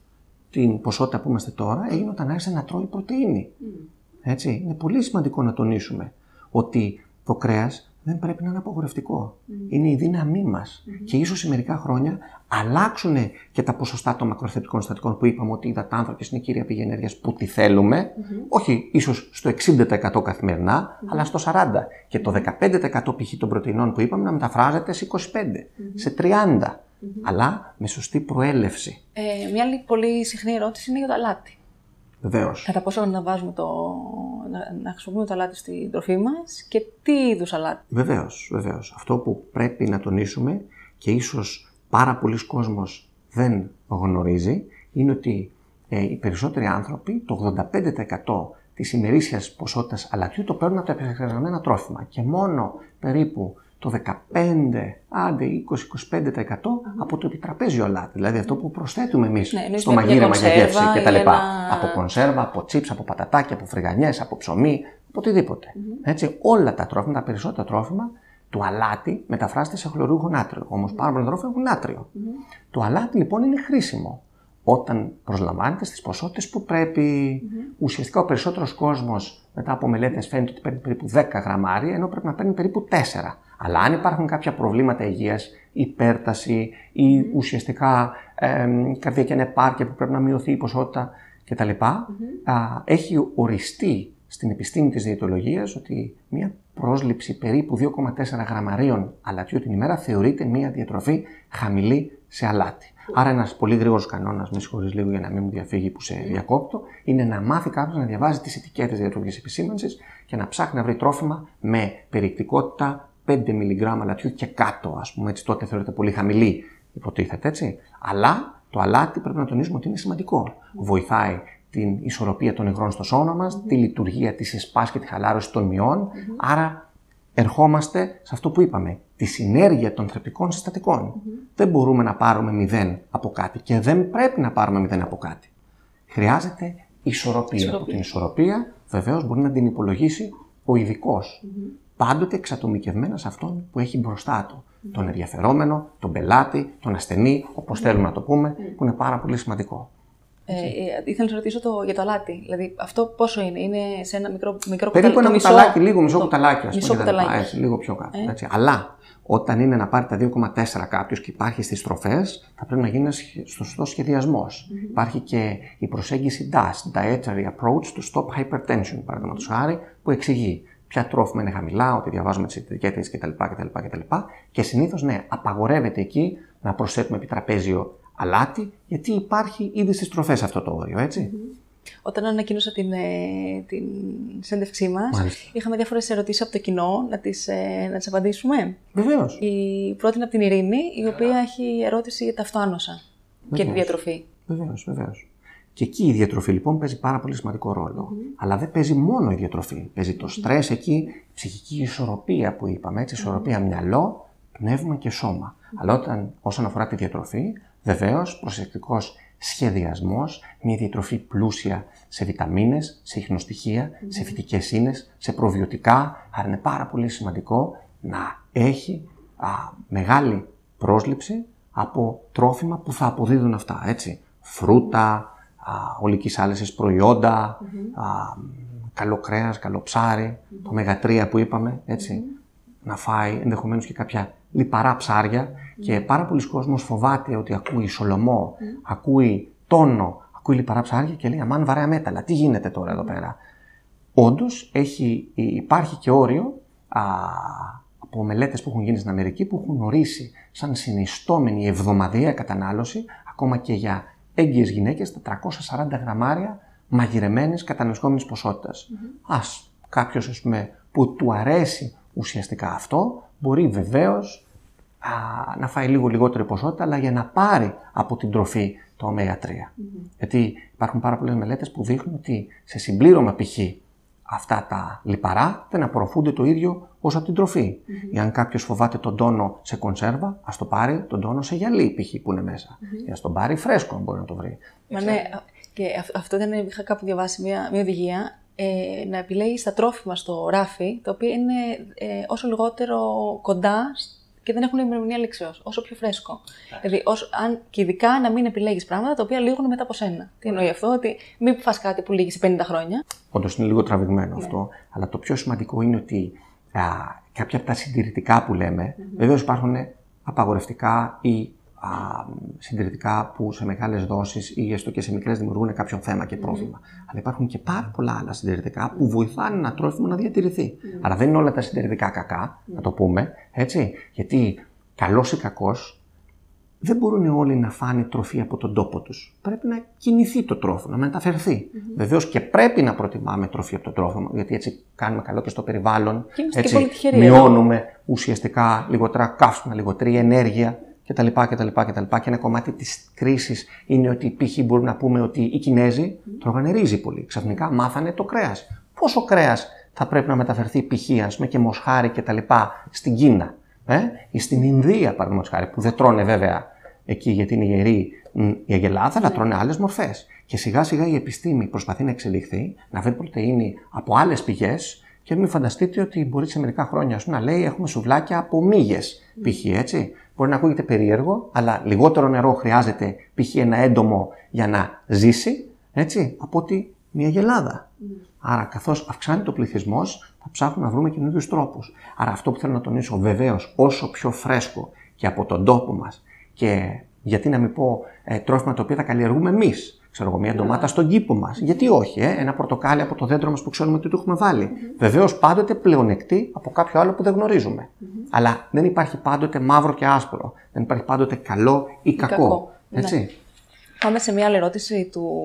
την ποσότητα που είμαστε τώρα έγινε όταν άρχισε να τρώει πρωτεΐνη. Έτσι. Είναι πολύ σημαντικό να τονίσουμε ότι το κρέας δεν πρέπει να είναι απαγορευτικό. Είναι η δύναμή μας. Και ίσως σε μερικά χρόνια αλλάξουν και τα ποσοστά των μακροθεπτικών συστατικών που είπαμε ότι οι υδατάνθρακες είναι η κύρια πηγή ενέργειας που τη θέλουμε. Όχι ίσως στο 60% καθημερινά, αλλά στο 40%. Και το 15% π.χ. των πρωτεϊνών που είπαμε να μεταφράζεται σε 25%, σε 30%. Αλλά με σωστή προέλευση. Μια άλλη πολύ συχνή ερώτηση είναι για το αλάτι. Βεβαίως. Κατά πόσο να βάζουμε να χρησιμοποιούμε το αλάτι στην τροφή μας και τι είδους αλάτι. Βεβαίως. Αυτό που πρέπει να τονίσουμε και ίσως πάρα πολλοί κόσμος δεν γνωρίζει είναι ότι οι περισσότεροι άνθρωποι, το 85% της ημερήσιας ποσότητας αλατιού το παίρνουν από τα επεξεργασμένα τρόφιμα και μόνο περίπου το 15-20-25% από το επιτραπέζιο αλάτι. Δηλαδή αυτό που προσθέτουμε εμείς στο μαγείρεμα για γεύση κτλ. Από κονσέρβα, από τσίπς, από πατατάκια, από φρυγανιές, από ψωμί, από οτιδήποτε. Έτσι, όλα τα τρόφιμα, τα περισσότερα τρόφιμα, το αλάτι μεταφράζεται σε χλωρούχο νάτριο. Όμως πάρα πολλά τρόφιμα έχουν νάτριο. Το αλάτι λοιπόν είναι χρήσιμο όταν προσλαμβάνεται στις ποσότητες που πρέπει. Ουσιαστικά ο περισσότερος κόσμος μετά από μελέτες φαίνεται ότι παίρνει περίπου 10 γραμμάρια, ενώ πρέπει να παίρνει περίπου 4. Αλλά αν υπάρχουν κάποια προβλήματα υγείας, υπέρταση ή ουσιαστικά καρδιακή ανεπάρκεια που πρέπει να μειωθεί η ποσότητα κτλ. Έχει οριστεί στην επιστήμη της διαιτολογίας ότι μια πρόσληψη περίπου 2,4 γραμμαρίων αλατιού την ημέρα θεωρείται μια διατροφή χαμηλή σε αλάτι. Άρα, ένας πολύ γρήγορος κανόνας, με συγχωρείς λίγο για να μην μου διαφύγει που σε διακόπτω, είναι να μάθει κάποιος να διαβάζει τις ετικέτες διατροφικής επισήμανσης και να ψάχνει να βρει τρόφιμα με περιεκτικότητα 5 μιλιγκράμμα αλατιού και κάτω, ας πούμε, έτσι τότε θεωρείται πολύ χαμηλή, υποτίθεται έτσι. Αλλά το αλάτι πρέπει να τονίζουμε ότι είναι σημαντικό. Βοηθάει την ισορροπία των υγρών στο σώμα μας, τη λειτουργία της εσπάς και τη χαλάρωση των μειών. Άρα, ερχόμαστε σε αυτό που είπαμε, τη συνέργεια των θρεπτικών συστατικών. Δεν μπορούμε να πάρουμε 0 από κάτι και δεν πρέπει να πάρουμε 0 από κάτι. Χρειάζεται ισορροπία. Από την ισορροπία, βεβαίως, μπορεί να την υπολογίσει ο ειδικός. Πάντοτε εξατομικευμένα σε αυτόν που έχει μπροστά του. Τον ενδιαφερόμενο, τον πελάτη, τον ασθενή, όπως θέλουμε να το πούμε, που είναι πάρα πολύ σημαντικό. Ήθελα να σας ρωτήσω για το αλάτι. Δηλαδή, αυτό πόσο είναι, είναι σε ένα μικρό κουταλάκι. Περίπου ένα κουταλάκι, λίγο μισό κουταλάκι, ας πούμε. Λίγο πιο κάτω. Έτσι. Αλλά όταν είναι να πάρει τα 2,4 κάποιο και υπάρχει στις τροφές, θα πρέπει να γίνει στο σωστό σχεδιασμός. Υπάρχει και η προσέγγιση DAS, Dietary Approach to Stop Hypertension, παραδείγματος χάρη, που εξηγεί ποια τρόφιμα είναι χαμηλά, ότι διαβάζουμε τις ετικέτες κτλ. Και συνήθως, ναι, απαγορεύεται εκεί να προσθέτουμε επιτραπέζιο αλάτι, γιατί υπάρχει ήδη στις τροφές αυτό το όριο, έτσι. Όταν ανακοίνωσα την συνέντευξή μας, είχαμε διάφορες ερωτήσεις από το κοινό, να τις απαντήσουμε. Βεβαίως. Η πρώτη είναι από την Ειρήνη, η οποία έχει ερώτηση για τα αυτοάνοσα και τη διατροφή. Βεβαίως. Και εκεί η διατροφή λοιπόν παίζει πάρα πολύ σημαντικό ρόλο. Αλλά δεν παίζει μόνο η διατροφή. Παίζει το στρες εκεί, η ψυχική ισορροπία που είπαμε, έτσι, ισορροπία μυαλό, πνεύμα και σώμα. Αλλά όσον αφορά τη διατροφή, βεβαίως, προσεκτικός σχεδιασμός, μια διατροφή πλούσια σε βιταμίνες, σε ιχνοστοιχεία, σε φυτικές ίνες, σε προβιωτικά. Άρα είναι πάρα πολύ σημαντικό να έχει μεγάλη πρόσληψη από τρόφιμα που θα αποδίδουν αυτά, έτσι. Φρούτα, ολικής άλεσης προϊόντα, καλό κρέας, καλό ψάρι, το ωμέγα 3 που είπαμε, έτσι. Να φάει ενδεχομένως και κάποια λιπαρά ψάρια. Και πάρα πολλοί κόσμος φοβάται ότι ακούει σολομό, ακούει τόνο, ακούει λιπαρά ψάρια και λέει αμάν βαρέα μέταλλα, τι γίνεται τώρα εδώ πέρα. Όντως υπάρχει και όριο από μελέτες που έχουν γίνει στην Αμερική που έχουν ορίσει σαν συνιστόμενη εβδομαδιαία κατανάλωση ακόμα και για έγκυες γυναίκες τα 340 γραμμάρια μαγειρεμένης κατανοησόμενης ποσότητας. Ας κάποιος ας πούμε, που του αρέσει ουσιαστικά αυτό μπορεί βεβαίως να φάει λίγο λιγότερη ποσότητα, αλλά για να πάρει από την τροφή το ωμέγα 3. Γιατί υπάρχουν πάρα πολλές μελέτες που δείχνουν ότι σε συμπλήρωμα π.χ. αυτά τα λιπαρά δεν απορροφούνται το ίδιο όσο από την τροφή. Εάν κάποιος φοβάται τον τόνο σε κονσέρβα, ας το πάρει τον τόνο σε γυαλί π.χ. που είναι μέσα. Ή ας τον πάρει φρέσκο, αν μπορεί να το βρει. Μα ναι, και αυτό ήταν, είχα κάπου διαβάσει μια οδηγία. Να επιλέγει τα τρόφιμα στο ράφι, τα οποία είναι όσο λιγότερο κοντά και δεν έχουν ημερομηνία λήξεως. Όσο πιο φρέσκο. Δηλαδή, και ειδικά να μην επιλέγεις πράγματα τα οποία λήγουν μετά από σένα. Τι εννοεί αυτό, ότι μην φας κάτι που λήγει σε 50 χρόνια. Όντως είναι λίγο τραβηγμένο αυτό. Αλλά το πιο σημαντικό είναι ότι κάποια από τα συντηρητικά που λέμε, βεβαίως υπάρχουν απαγορευτικά ή συντηρητικά που σε μεγάλες δόσεις ή έστω και σε μικρές δημιουργούν κάποιο θέμα και πρόβλημα. Αλλά υπάρχουν και πάρα πολλά άλλα συντηρητικά που βοηθάνε ένα τρόφιμο να διατηρηθεί. Άρα δεν είναι όλα τα συντηρητικά κακά, να το πούμε έτσι. Γιατί καλός ή κακός, δεν μπορούν όλοι να φάνε τροφή από τον τόπο τους. Πρέπει να κινηθεί το τρόφιμο, να μεταφερθεί. Βεβαίως και πρέπει να προτιμάμε τροφή από το τρόφιμο, γιατί έτσι κάνουμε καλό και στο περιβάλλον. Και έτσι πολύ τυχερή, μειώνουμε ουσιαστικά λιγότερα καύσιμα, λιγότερη ενέργεια. Και ένα κομμάτι της κρίσης είναι ότι π.χ. μπορούμε να πούμε ότι οι Κινέζοι τρώγανε ρύζι πολύ. Ξαφνικά μάθανε το κρέας. Πόσο κρέας θα πρέπει να μεταφερθεί π.χ. ας πούμε και μοσχάρι κτλ. Στην Κίνα ή στην Ινδία, παραδείγματος χάρη, που δεν τρώνε βέβαια εκεί γιατί είναι ιεροί οι αγελάδες, αλλά τρώνε άλλες μορφές. Και σιγά σιγά η επιστήμη προσπαθεί να εξελιχθεί, να βρει πρωτεΐνη από άλλες πηγές. Και μην φανταστείτε ότι μπορεί σε μερικά χρόνια ας πούμε, να λέει έχουμε σουβλάκια από μύγες π.χ. έτσι. Μπορεί να ακούγεται περίεργο, αλλά λιγότερο νερό χρειάζεται π.χ. ένα έντομο για να ζήσει, έτσι, από ότι μια γελάδα. Άρα, καθώς αυξάνεται ο πληθυσμός, θα ψάχνουμε να βρούμε καινούριους τρόπους. Άρα, αυτό που θέλω να τονίσω, βεβαίως, όσο πιο φρέσκο και από τον τόπο μας, και γιατί να μην πω τρόφιμα τα οποία θα καλλιεργούμε εμείς. Ξέρω εγώ, μια ντομάτα στον κήπο μας. Γιατί όχι, ένα πορτοκάλι από το δέντρο μας που ξέρουμε ότι το έχουμε βάλει. Βεβαίως πάντοτε πλεονεκτεί από κάποιο άλλο που δεν γνωρίζουμε. Αλλά δεν υπάρχει πάντοτε μαύρο και άσπρο. Δεν υπάρχει πάντοτε καλό ή κακό. Έτσι. Ναι. Πάμε σε μια άλλη ερώτηση του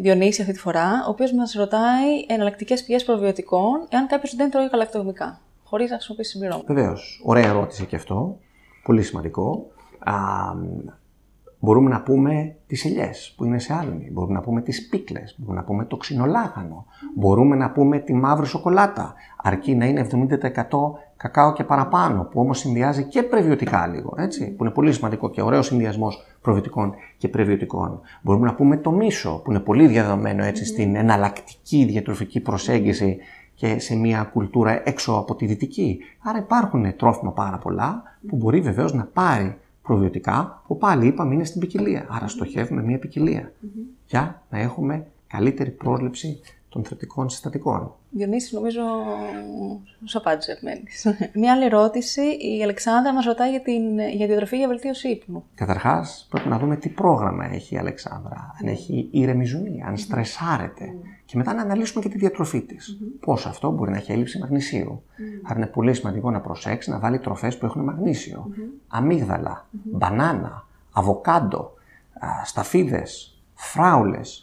Διονύση αυτή τη φορά, ο οποίος μας ρωτάει εναλλακτικές πηγές προβιωτικών, εάν κάποιος δεν τρώει γαλακτοκομικά, χωρίς να χρησιμοποιήσει συμπληρώματα. Βεβαίως. Ωραία ερώτηση και αυτό. Πολύ σημαντικό. Μπορούμε να πούμε τις ελιές που είναι σε άλμη, μπορούμε να πούμε τις πίκλες, μπορούμε να πούμε το ξινολάγανο, μπορούμε να πούμε τη μαύρη σοκολάτα, αρκεί να είναι 70% κακάο και παραπάνω, που όμως συνδυάζει και πρεβιωτικά λίγο, έτσι, που είναι πολύ σημαντικό και ωραίος συνδυασμός προβιωτικών και πρεβιωτικών. Μπορούμε να πούμε το μίσο, που είναι πολύ διαδεδομένο έτσι, στην εναλλακτική διατροφική προσέγγιση και σε μια κουλτούρα έξω από τη δυτική. Άρα υπάρχουν τρόφιμα πάρα πολλά που μπορεί βεβαίως να πάρει προβιωτικά, που πάλι είπαμε είναι στην ποικιλία. Άρα στοχεύουμε μια ποικιλία για να έχουμε καλύτερη πρόσληψη των θρεπτικών συστατικών. Διονύση, νομίζω σου απάντησε Ευμένης. Μια άλλη ερώτηση. Η Αλεξάνδρα μας ρωτάει για τη διατροφή για βελτίωση ύπνου. Καταρχάς, πρέπει να δούμε τι πρόγραμμα έχει η Αλεξάνδρα. Αν έχει ήρεμη ζωή, αν στρεσάρεται. Και μετά να αναλύσουμε και τη διατροφή της. Πώς αυτό μπορεί να έχει έλλειψη μαγνησίου. Άρα είναι πολύ σημαντικό να προσέξει να βάλει τροφές που έχουν μαγνήσιο. Αμύγδαλα, μπανάνα, αβοκάντο, σταφίδες, φράουλες.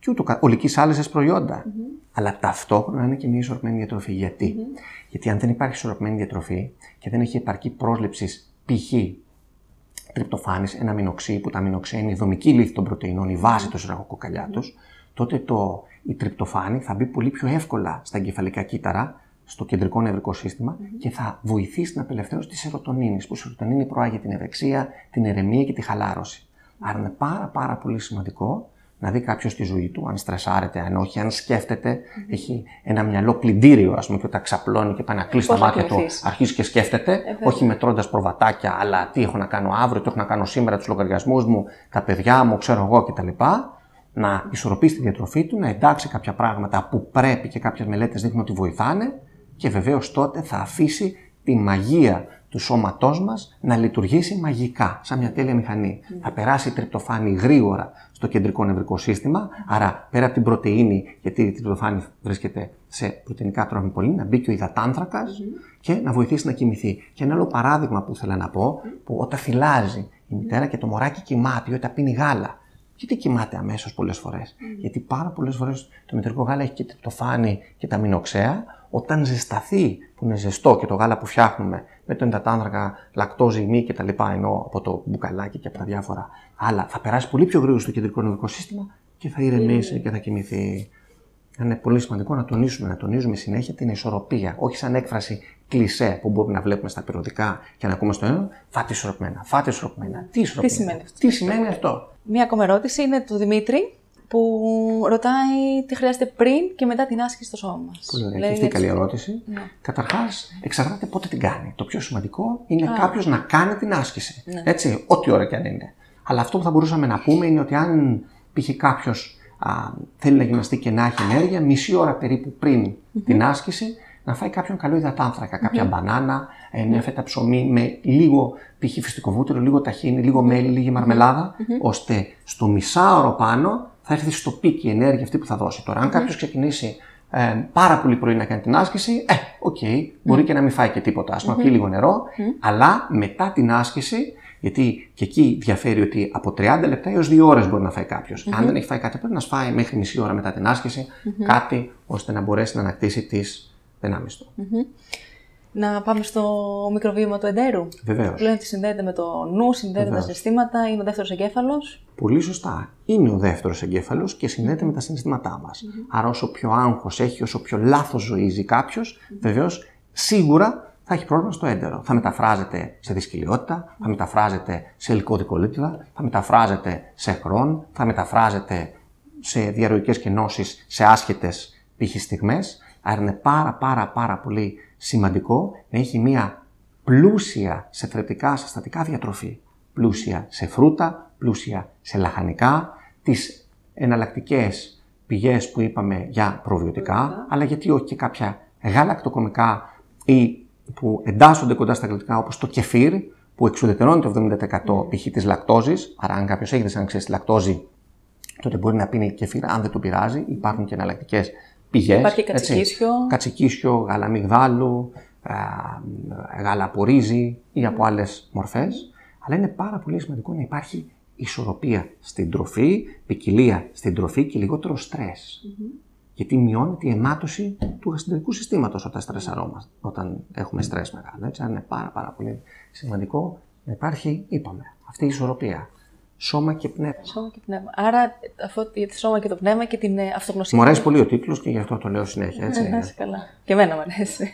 Και ούτω ολικής άλυσης προϊόντα. Αλλά ταυτόχρονα είναι και μια ισορροπημένη διατροφή. Γιατί? Γιατί αν δεν υπάρχει ισορροπημένη διατροφή και δεν έχει επαρκή πρόσληψη π.χ. τριπτοφάνης, ένα αμινοξύ, που τα αμινοξύ είναι η δομική λύθη των πρωτεϊνών, η βάση των συραγωκοκαλιά τους, τότε η τριπτοφάνη θα μπει πολύ πιο εύκολα στα εγκεφαλικά κύτταρα, στο κεντρικό νευρικό σύστημα και θα βοηθήσει την απελευθέρωση της σερωτονίνης, που η σερωτονίνη προάγει την ευεξία, την ερεμία και τη χαλάρωση. Άρα είναι πάρα πολύ σημαντικό. Να δει κάποιος τη ζωή του, αν στρεσάρεται, αν όχι, αν σκέφτεται, έχει ένα μυαλό πλυντήριο, ας πούμε, και όταν ξαπλώνει και πάει να κλείσει τα μάτια του, αρχίζει και σκέφτεται, όχι μετρώντας προβατάκια, αλλά τι έχω να κάνω αύριο, τι έχω να κάνω σήμερα, τους λογαριασμούς μου, τα παιδιά μου, ξέρω εγώ κτλ. Να ισορροπήσει τη διατροφή του, να εντάξει κάποια πράγματα που πρέπει και κάποιες μελέτες δείχνουν ότι βοηθάνε και βεβαίως τότε θα αφήσει τη μαγεία του σώματός μας να λειτουργήσει μαγικά, σαν μια τέλεια μηχανή. Θα περάσει η τριπτοφάνη γρήγορα στο κεντρικό νευρικό σύστημα, άρα πέρα από την πρωτεΐνη, γιατί η τριπτοφάνη βρίσκεται σε πρωτεϊνικά τρόφιμα πολύ, να μπει και ο υδατάνθρακας και να βοηθήσει να κοιμηθεί. Και ένα άλλο παράδειγμα που θέλω να πω, που όταν θυλάζει η μητέρα και το μωράκι κοιμάται, όταν πίνει γάλα, γιατί κοιμάται αμέσως πολλές φορές? Γιατί πάρα πολλές φορές το μητρικό γάλα έχει και τριπτοφάνη και τα αμινοξέα. Όταν ζεσταθεί, που είναι ζεστό και το γάλα που φτιάχνουμε με τον υδατάνθρακα, λακτόζη, μη κτλ., ενώ από το μπουκαλάκι και από τα διάφορα άλλα, θα περάσει πολύ πιο γρήγορα στο κεντρικό νευρικό σύστημα και θα ηρεμήσει και θα κοιμηθεί. Είναι πολύ σημαντικό να τονίζουμε συνέχεια την ισορροπία. Όχι σαν έκφραση κλισέ που μπορούμε να βλέπουμε στα περιοδικά και να ακούμε στο ένα. Φάτε ισορροπημένα. Τι σημαίνει αυτό? Μία ακόμα ερώτηση είναι του Δημήτρη, που ρωτάει τι χρειάζεται πριν και μετά την άσκηση στο σώμα μας. Πολύ ωραία. Λέει, αυτή η καλή ερώτηση. Ναι. Καταρχάς, εξαρτάται πότε την κάνει. Το πιο σημαντικό είναι κάποιος να κάνει την άσκηση. Ναι. Έτσι, ό,τι ώρα και αν είναι. Αλλά αυτό που θα μπορούσαμε να πούμε είναι ότι αν π.χ. κάποιος θέλει να γυμναστεί και να έχει ενέργεια, μισή ώρα περίπου πριν την άσκηση, να φάει κάποιον καλό υδατάνθρακα, κάποια μπανάνα, μια φέτα ψωμί με λίγο π.χ. φυστικό βούτυρο, λίγο ταχίνι, λίγο μέλι, λίγη μαρμελάδα, ώστε στο μισάωρο πάνω θα έρθει στο πικ η ενέργεια αυτή που θα δώσει. Τώρα, αν κάποιος ξεκινήσει πάρα πολύ πρωί να κάνει την άσκηση, μπορεί και να μην φάει και τίποτα, ας πούμε, πιει λίγο νερό, αλλά μετά την άσκηση, γιατί και εκεί διαφέρει ότι από 30 λεπτά έως 2 ώρες μπορεί να φάει κάποιος. Αν δεν έχει φάει κάτι, πρέπει να φάει μέχρι μισή ώρα μετά την άσκηση κάτι ώστε να μπορέσει να ανακτήσει τις 1,5. Να πάμε στο μικροβίωμα του εντέρου. Βεβαίως. Λένε ότι συνδέεται με το νου, συνδέεται με τα συναισθήματα, είναι ο δεύτερος εγκέφαλος. Πολύ σωστά. Είναι ο δεύτερος εγκέφαλος και συνδέεται με τα συναισθήματά μας. Άρα, όσο πιο άγχος έχει, όσο πιο λάθος ζωίζει κάποιος, βεβαίως σίγουρα θα έχει πρόβλημα στο έντερο. Θα μεταφράζεται σε δυσκολιότητα, θα μεταφράζεται σε ελκυοδικολίτιδα, θα μεταφράζεται σε χρόν, θα μεταφράζεται σε διαρροικές κενώσεις, σε άσχετες π.χ. στιγμές. Άρα είναι πάρα πολύ σημαντικό να έχει μία πλούσια σε θρεπτικά συστατικά διατροφή. Πλούσια σε φρούτα, πλούσια σε λαχανικά, τις εναλλακτικές πηγές που είπαμε για προβιωτικά, αλλά γιατί όχι και κάποια γαλακτοκομικά ή που εντάσσονται κοντά στα γλυκά, όπως το κεφίρ, που εξουδετερώνει το 70% π.χ. της λακτόζης. Άρα, αν κάποιος έχει δυσανεξία στη λακτόζη, τότε μπορεί να πίνει κεφίρ, αν δεν του πειράζει. Υπάρχουν και εναλλακτικές πηγές. Υπάρχει και κατσικίσιο. Κατσικίσιο, γάλα αμυγδάλου, γάλα από ρύζι ή από άλλες μορφές. Αλλά είναι πάρα πολύ σημαντικό να υπάρχει ισορροπία στην τροφή, ποικιλία στην τροφή και λιγότερο στρες. Γιατί μειώνεται η αιμάτωση του γαστρεντερικού συστήματος όταν στρεσαρώμαστε, όταν έχουμε στρες μεγάλο. Έτσι, είναι πάρα πολύ σημαντικό να υπάρχει, είπαμε, αυτή η ισορροπία. Σώμα και πνεύμα. Σώμα και πνεύμα. Άρα, αυτό για το σώμα και το πνεύμα και την αυτογνωσία. Μου αρέσει πολύ ο τίτλος και γι' αυτό το λέω συνέχεια. Έτσι. Καλά. Και εμένα μου αρέσει.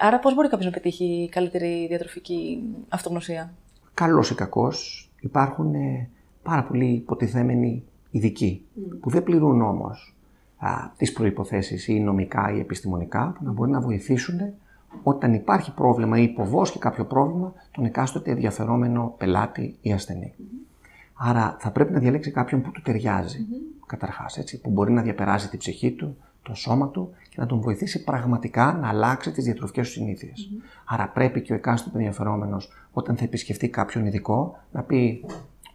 Άρα, πώς μπορεί κάποιος να πετύχει καλύτερη διατροφική αυτογνωσία? Καλός ή κακός, υπάρχουν πάρα πολλοί υποτιθέμενοι ειδικοί, που δεν πληρούν όμως τις προϋποθέσεις ή νομικά ή επιστημονικά που να μπορεί να βοηθήσουν όταν υπάρχει πρόβλημα ή υποβόσκει κάποιο πρόβλημα τον εκάστοτε ενδιαφερόμενο πελάτη ή ασθενή. Άρα θα πρέπει να διαλέξει κάποιον που του ταιριάζει, καταρχάς, έτσι, που μπορεί να διαπεράσει την ψυχή του, το σώμα του και να τον βοηθήσει πραγματικά να αλλάξει τις διατροφικές του συνήθειες. Άρα πρέπει και ο εκάστοτε ενδιαφερόμενος όταν θα επισκεφτεί κάποιον ειδικό να πει: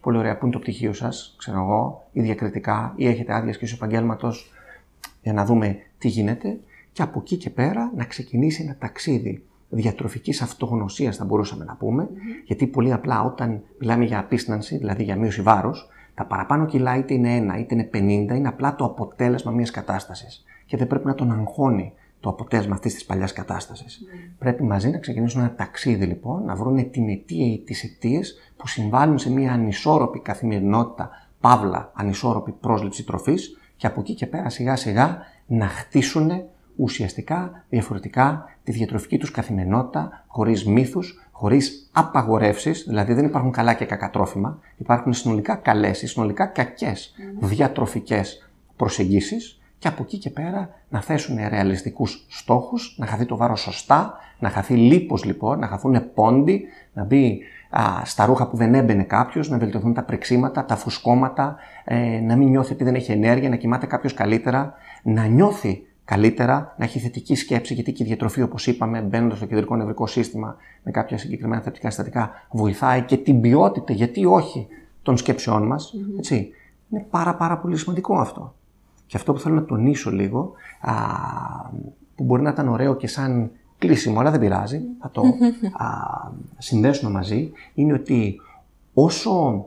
πολύ ωραία, πού είναι το πτυχίο σας, ξέρω εγώ, ή διακριτικά, ή έχετε άδεια ασκήσεως επαγγέλματος, για να δούμε τι γίνεται. Και από εκεί και πέρα να ξεκινήσει ένα ταξίδι διατροφικής αυτογνωσίας, θα μπορούσαμε να πούμε, γιατί πολύ απλά όταν μιλάμε για απίστανση, δηλαδή για μείωση βάρους, τα παραπάνω κιλά είτε είναι 1 είτε είναι 50, είναι απλά το αποτέλεσμα μιας κατάστασης. Και δεν πρέπει να τον αγχώνει το αποτέλεσμα αυτής της παλιάς κατάστασης. Πρέπει μαζί να ξεκινήσουν ένα ταξίδι, λοιπόν, να βρουν την αιτία ή τις αιτίες που συμβάλλουν σε μια ανισόρροπη καθημερινότητα, παύλα ανισόρροπη πρόσληψη τροφής, και από εκεί και πέρα σιγά-σιγά να χτίσουν ουσιαστικά διαφορετικά τη διατροφική τους καθημερινότητα, χωρίς μύθους, χωρίς απαγορεύσεις, δηλαδή δεν υπάρχουν καλά και κακά τρόφιμα, υπάρχουν συνολικά καλές ή συνολικά κακές διατροφικές προσεγγίσεις. Και από εκεί και πέρα να θέσουν ρεαλιστικούς στόχους, να χαθεί το βάρος σωστά, να χαθεί λίπος λοιπόν, να χαθούν πόντι, να μπει στα ρούχα που δεν έμπαινε κάποιος, να βελτιωθούν τα πρεξίματα, τα φουσκώματα, να μην νιώθει ότι δεν έχει ενέργεια, να κοιμάται κάποιος καλύτερα, να νιώθει καλύτερα, να έχει θετική σκέψη, γιατί και η διατροφή, όπως είπαμε, μπαίνοντας στο κεντρικό νευρικό σύστημα με κάποια συγκεκριμένα θρεπτικά συστατικά, βοηθάει και την ποιότητα, γιατί όχι, των σκέψεών μας. Είναι πάρα πολύ σημαντικό αυτό. Και αυτό που θέλω να τονίσω λίγο, που μπορεί να ήταν ωραίο και σαν κλείσιμο, αλλά δεν πειράζει, θα το συνδέσουμε μαζί, είναι ότι όσο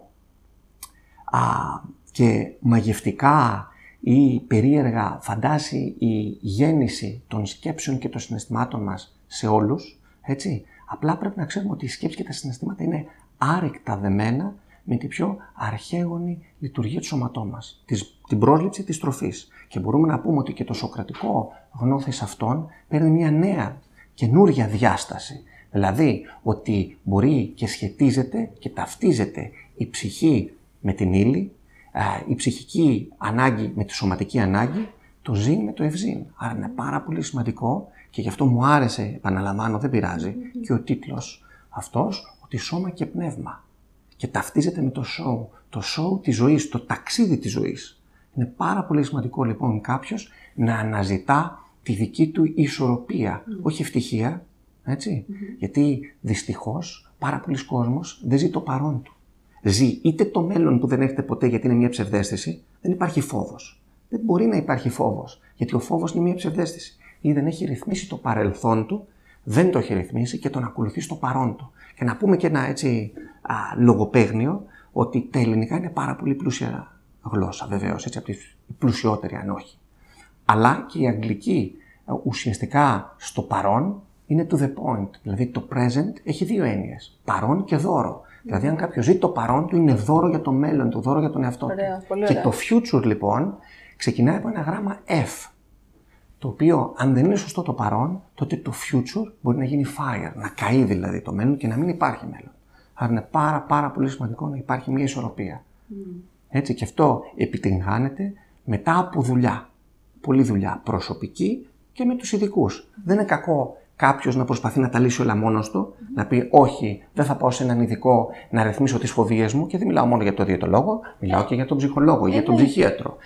και μαγευτικά ή περίεργα φαντάζει η γέννηση των σκέψεων και των συναισθημάτων μας σε όλους, έτσι, απλά πρέπει να ξέρουμε ότι η σκέψη και τα συναισθήματα είναι άρρηκτα δεμένα με την πιο αρχαίγονη λειτουργία του σώματός μας, την πρόσληψη της τροφής. Και μπορούμε να πούμε ότι και το σοκρατικό γνώθις αυτόν παίρνει μια νέα, καινούρια διάσταση. Δηλαδή, ότι μπορεί και σχετίζεται και ταυτίζεται η ψυχή με την ύλη, η ψυχική ανάγκη με τη σωματική ανάγκη, το ζήν με το ευζήν. Άρα είναι πάρα πολύ σημαντικό και γι' αυτό μου άρεσε, επαναλαμβάνω, δεν πειράζει, και ο τίτλος αυτός, ότι σώμα και πνεύμα. Και ταυτίζεται με το show, το show της ζωής, το ταξίδι της ζωής. Είναι πάρα πολύ σημαντικό λοιπόν κάποιος να αναζητά τη δική του ισορροπία, όχι ευτυχία, έτσι. Γιατί δυστυχώς πάρα πολλοί κόσμος δεν ζει το παρόν του. Ζει είτε το μέλλον που δεν έχετε ποτέ γιατί είναι μια ψευδαίσθηση, δεν υπάρχει φόβος. Δεν μπορεί να υπάρχει φόβος, γιατί ο φόβος είναι μια ψευδαίσθηση. Ή δεν έχει ρυθμίσει το παρελθόν του, δεν το έχει ρυθμίσει και τον ακολουθεί στο παρόν του. Και να πούμε και ένα έτσι λογοπαίγνιο, ότι τα ελληνικά είναι πάρα πολύ πλούσια γλώσσα, βεβαίως, έτσι, από τη πλουσιότερη αν όχι. Αλλά και η αγγλική ουσιαστικά στο παρόν είναι to the point. Δηλαδή το present έχει δύο έννοιες, παρόν και δώρο. Δηλαδή, αν κάποιος ζει το παρόν του, είναι δώρο για το μέλλον του, δώρο για τον εαυτό του. Ωραία. Και το future, λοιπόν, ξεκινάει από ένα γράμμα F, το οποίο, αν δεν είναι σωστό το παρόν, τότε το future μπορεί να γίνει fire, να καεί δηλαδή το μέλλον και να μην υπάρχει μέλλον. Άρα είναι πάρα πολύ σημαντικό να υπάρχει μια ισορροπία. Έτσι, και αυτό επιτυγχάνεται μετά από δουλειά. Πολλή δουλειά προσωπική και με τους ειδικούς. Δεν είναι κακό κάποιος να προσπαθεί να τα λύσει όλα μόνος του, να πει όχι, δεν θα πάω σε έναν ειδικό να ρυθμίσω τις φοβίες μου, και δεν μιλάω μόνο για τον διαιτολόγο, μιλάω και για τον ψυχολόγο, για τον ψυχίατρο.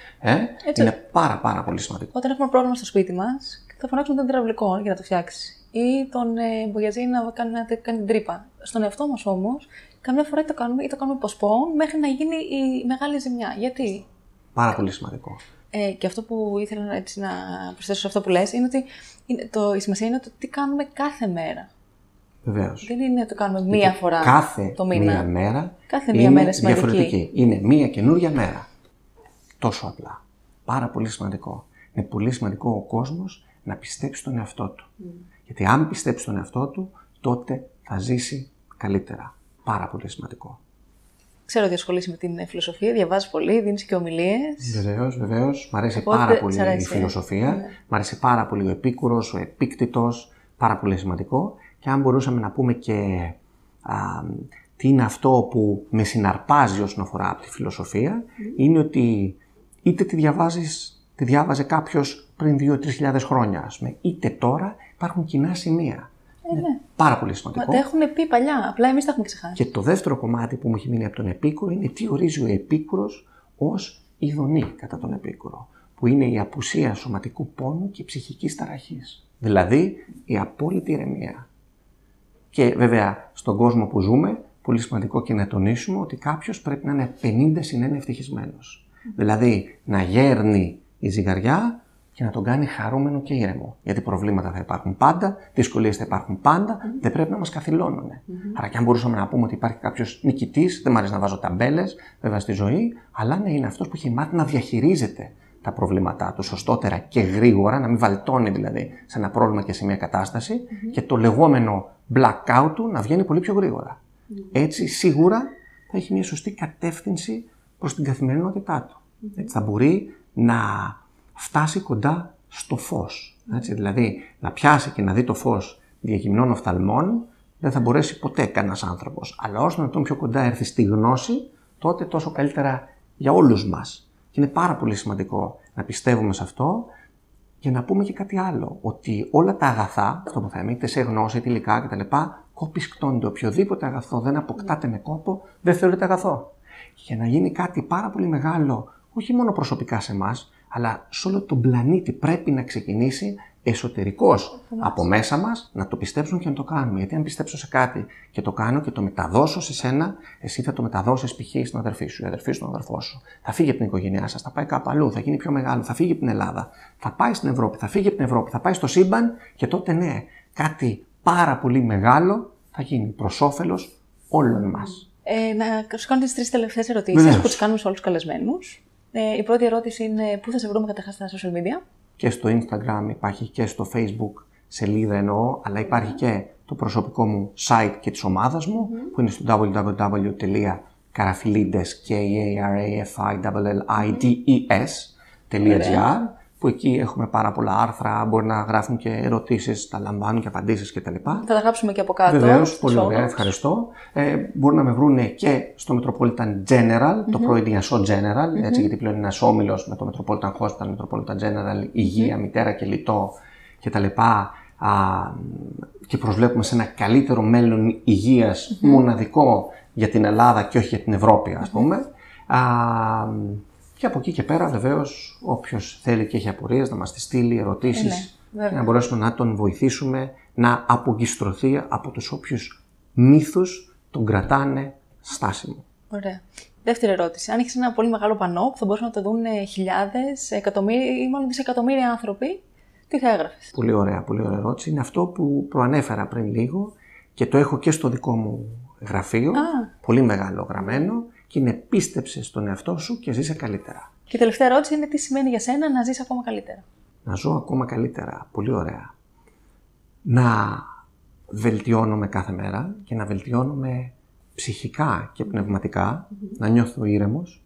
Είναι πάρα πολύ σημαντικό. Όταν έχουμε πρόβλημα στο σπίτι μας, θα φωνάξουμε τον υδραυλικό για να το φτιάξει. Ή τον μπογιατζή να κάνει την τρύπα. Στον εαυτό μας όμως, καμιά φορά το κάνουμε ποσπό μέχρι να γίνει η μεγάλη ζημιά. Γιατί? Πάρα πολύ σημαντικό. Και αυτό που ήθελα έτσι να προσθέσω σε αυτό που λες είναι ότι η σημασία είναι το τι κάνουμε κάθε μέρα. Βεβαίως. Δεν είναι το κάνουμε μία φορά το μήνα. Κάθε μία μέρα είναι διαφορετική. Είναι μία καινούργια μέρα. Τόσο απλά. Πάρα πολύ σημαντικό. Είναι πολύ σημαντικό ο κόσμος να πιστέψει τον εαυτό του. Γιατί αν πιστέψει τον εαυτό του, τότε θα ζήσει καλύτερα. Πάρα πολύ σημαντικό. Ξέρω ότι ασχολείσαι με την φιλοσοφία, διαβάζεις πολύ, δίνεις και ομιλίες. Βεβαίως. Μ' αρέσει πάρα πολύ η φιλοσοφία. Μ' αρέσει πάρα πολύ ο Επίκουρος, ο Επίκτητος. Πάρα πολύ σημαντικό. Και αν μπορούσαμε να πούμε και τι είναι αυτό που με συναρπάζει όσον αφορά από τη φιλοσοφία, είναι ότι είτε τη διάβαζε κάποιος πριν 2-3 χρόνια, ας πούμε, είτε τώρα υπάρχουν κοινά σημεία. Είναι πάρα πολύ σημαντικό. Μα τα έχουν πει παλιά, απλά εμείς τα έχουμε ξεχάσει. Και το δεύτερο κομμάτι που μου έχει μείνει από τον Επίκουρο είναι τι ορίζει ο Επίκουρος ως ειδονή κατά τον Επίκουρο, που είναι η απουσία σωματικού πόνου και ψυχικής ταραχής. Δηλαδή η απόλυτη ηρεμία. Και βέβαια στον κόσμο που ζούμε, πολύ σημαντικό και να τονίσουμε ότι κάποιος πρέπει να είναι 50/1 ευτυχισμένος. Δηλαδή να γέρνει η ζυγαριά και να τον κάνει χαρούμενο και ήρεμο. Γιατί προβλήματα θα υπάρχουν πάντα, δυσκολίες θα υπάρχουν πάντα, δεν πρέπει να μας καθυλώνουν. Άρα και αν μπορούσαμε να πούμε ότι υπάρχει κάποιος νικητής, δεν μου αρέσει να βάζω ταμπέλες, βέβαια στη ζωή, αλλά ναι, είναι αυτός που έχει μάθει να διαχειρίζεται τα προβλήματά του σωστότερα και γρήγορα, να μην βαλτώνει δηλαδή σε ένα πρόβλημα και σε μια κατάσταση, και το λεγόμενο blackout του να βγαίνει πολύ πιο γρήγορα. Έτσι σίγουρα θα έχει μια σωστή κατεύθυνση προς την καθημερινότητά του. Έτσι, θα μπορεί να φτάσει κοντά στο φως. Έτσι, δηλαδή, να πιάσει και να δει το φως διαγυμνών οφθαλμών, δεν θα μπορέσει ποτέ κανένας άνθρωπος. Αλλά όσο να τον πιο κοντά έρθει στη γνώση, τότε τόσο καλύτερα για όλους μας. Και είναι πάρα πολύ σημαντικό να πιστεύουμε σε αυτό και να πούμε και κάτι άλλο. Ότι όλα τα αγαθά, αυτό που θα εμείτε σε γνώση, είτε υλικά κτλ., κόπισκτώνται. Οποιοδήποτε αγαθό δεν αποκτάται με κόπο, δεν θεωρείται αγαθό. Για να γίνει κάτι πάρα πολύ μεγάλο, όχι μόνο προσωπικά σε εμάς, αλλά σε όλο τον πλανήτη, πρέπει να ξεκινήσει εσωτερικώς από μέσα μας, να το πιστέψουν και να το κάνουμε. Γιατί αν πιστέψω σε κάτι και το κάνω και το μεταδώσω σε σένα, εσύ θα το μεταδώσεις π.χ. στην αδερφή σου, η αδερφή στον αδερφό σου. Θα φύγει από την οικογένειά σας, θα πάει κάπου αλλού, θα γίνει πιο μεγάλο, θα φύγει από την Ελλάδα, θα πάει στην Ευρώπη, θα πάει στο σύμπαν και τότε ναι, κάτι πάρα πολύ μεγάλο θα γίνει προς όφελος όλων μας. Να σου κάνω τις 3 τελευταίες ερωτήσεις που τις κάνουμε σε όλους τους καλεσμένους. Η πρώτη ερώτηση είναι πού θα σε βρούμε καταρχάς στα social media. Και στο Instagram υπάρχει και στο Facebook σελίδα εννοώ, αλλά υπάρχει και το προσωπικό μου site και της ομάδας μου, που είναι στο www.karafilides.gr. που εκεί έχουμε πάρα πολλά άρθρα, μπορεί να γράφουν και ερωτήσεις, τα λαμβάνουν και απαντήσεις κτλ. Θα τα γράψουμε και από κάτω. Βεβαίως, πολύ ωραία, ευχαριστώ. Μπορούν να με βρούνε και στο Metropolitan General, το πρώην Διασό General, έτσι, γιατί πλέον είναι ένας όμιλος με το Metropolitan Hospital, Metropolitan General, Υγεία, Μητέρα και Λιτό κτλ. Και προσβλέπουμε σε ένα καλύτερο μέλλον υγείας μοναδικό για την Ελλάδα και όχι για την Ευρώπη, ας πούμε. Και από εκεί και πέρα, βεβαίως, όποιος θέλει και έχει απορίες να μας τις στείλει, ερωτήσεις, και να μπορέσουμε να τον βοηθήσουμε να απογιστρωθεί από τους όποιους μύθους τον κρατάνε στάσιμο. Ωραία. Δεύτερη ερώτηση. Αν έχεις ένα πολύ μεγάλο πανό που θα μπορούσαν να το δουν χιλιάδες, εκατομμύρια ή μάλλον δισεκατομμύρια άνθρωποι, τι θα έγραφες? Πολύ ωραία, πολύ ωραία ερώτηση. Είναι αυτό που προανέφερα πριν λίγο και το έχω και στο δικό μου γραφείο. Πολύ μεγάλο γραμμένο. Και είναι πίστεψε στον εαυτό σου και ζήσε καλύτερα. Και η τελευταία ερώτηση είναι τι σημαίνει για σένα να ζεις ακόμα καλύτερα. Να ζω ακόμα καλύτερα. Πολύ ωραία. Να βελτιώνομαι κάθε μέρα και να βελτιώνομαι ψυχικά και πνευματικά. Να νιώθω ήρεμος,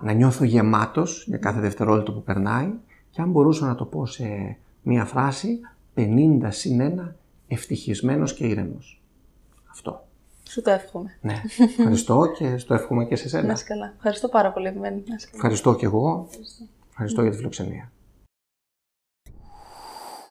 να νιώθω γεμάτος για κάθε δευτερόλεπτο που περνάει. Και αν μπορούσα να το πω σε μία φράση, 50+1 ευτυχισμένος και ήρεμος. Αυτό. Σου το εύχομαι. Ναι, ευχαριστώ και στο εύχομαι και σε εσένα. Να είσαι καλά. Ευχαριστώ πάρα πολύ, Ευμένη. Ευχαριστώ και εγώ. Ευχαριστώ για τη φιλοξενία.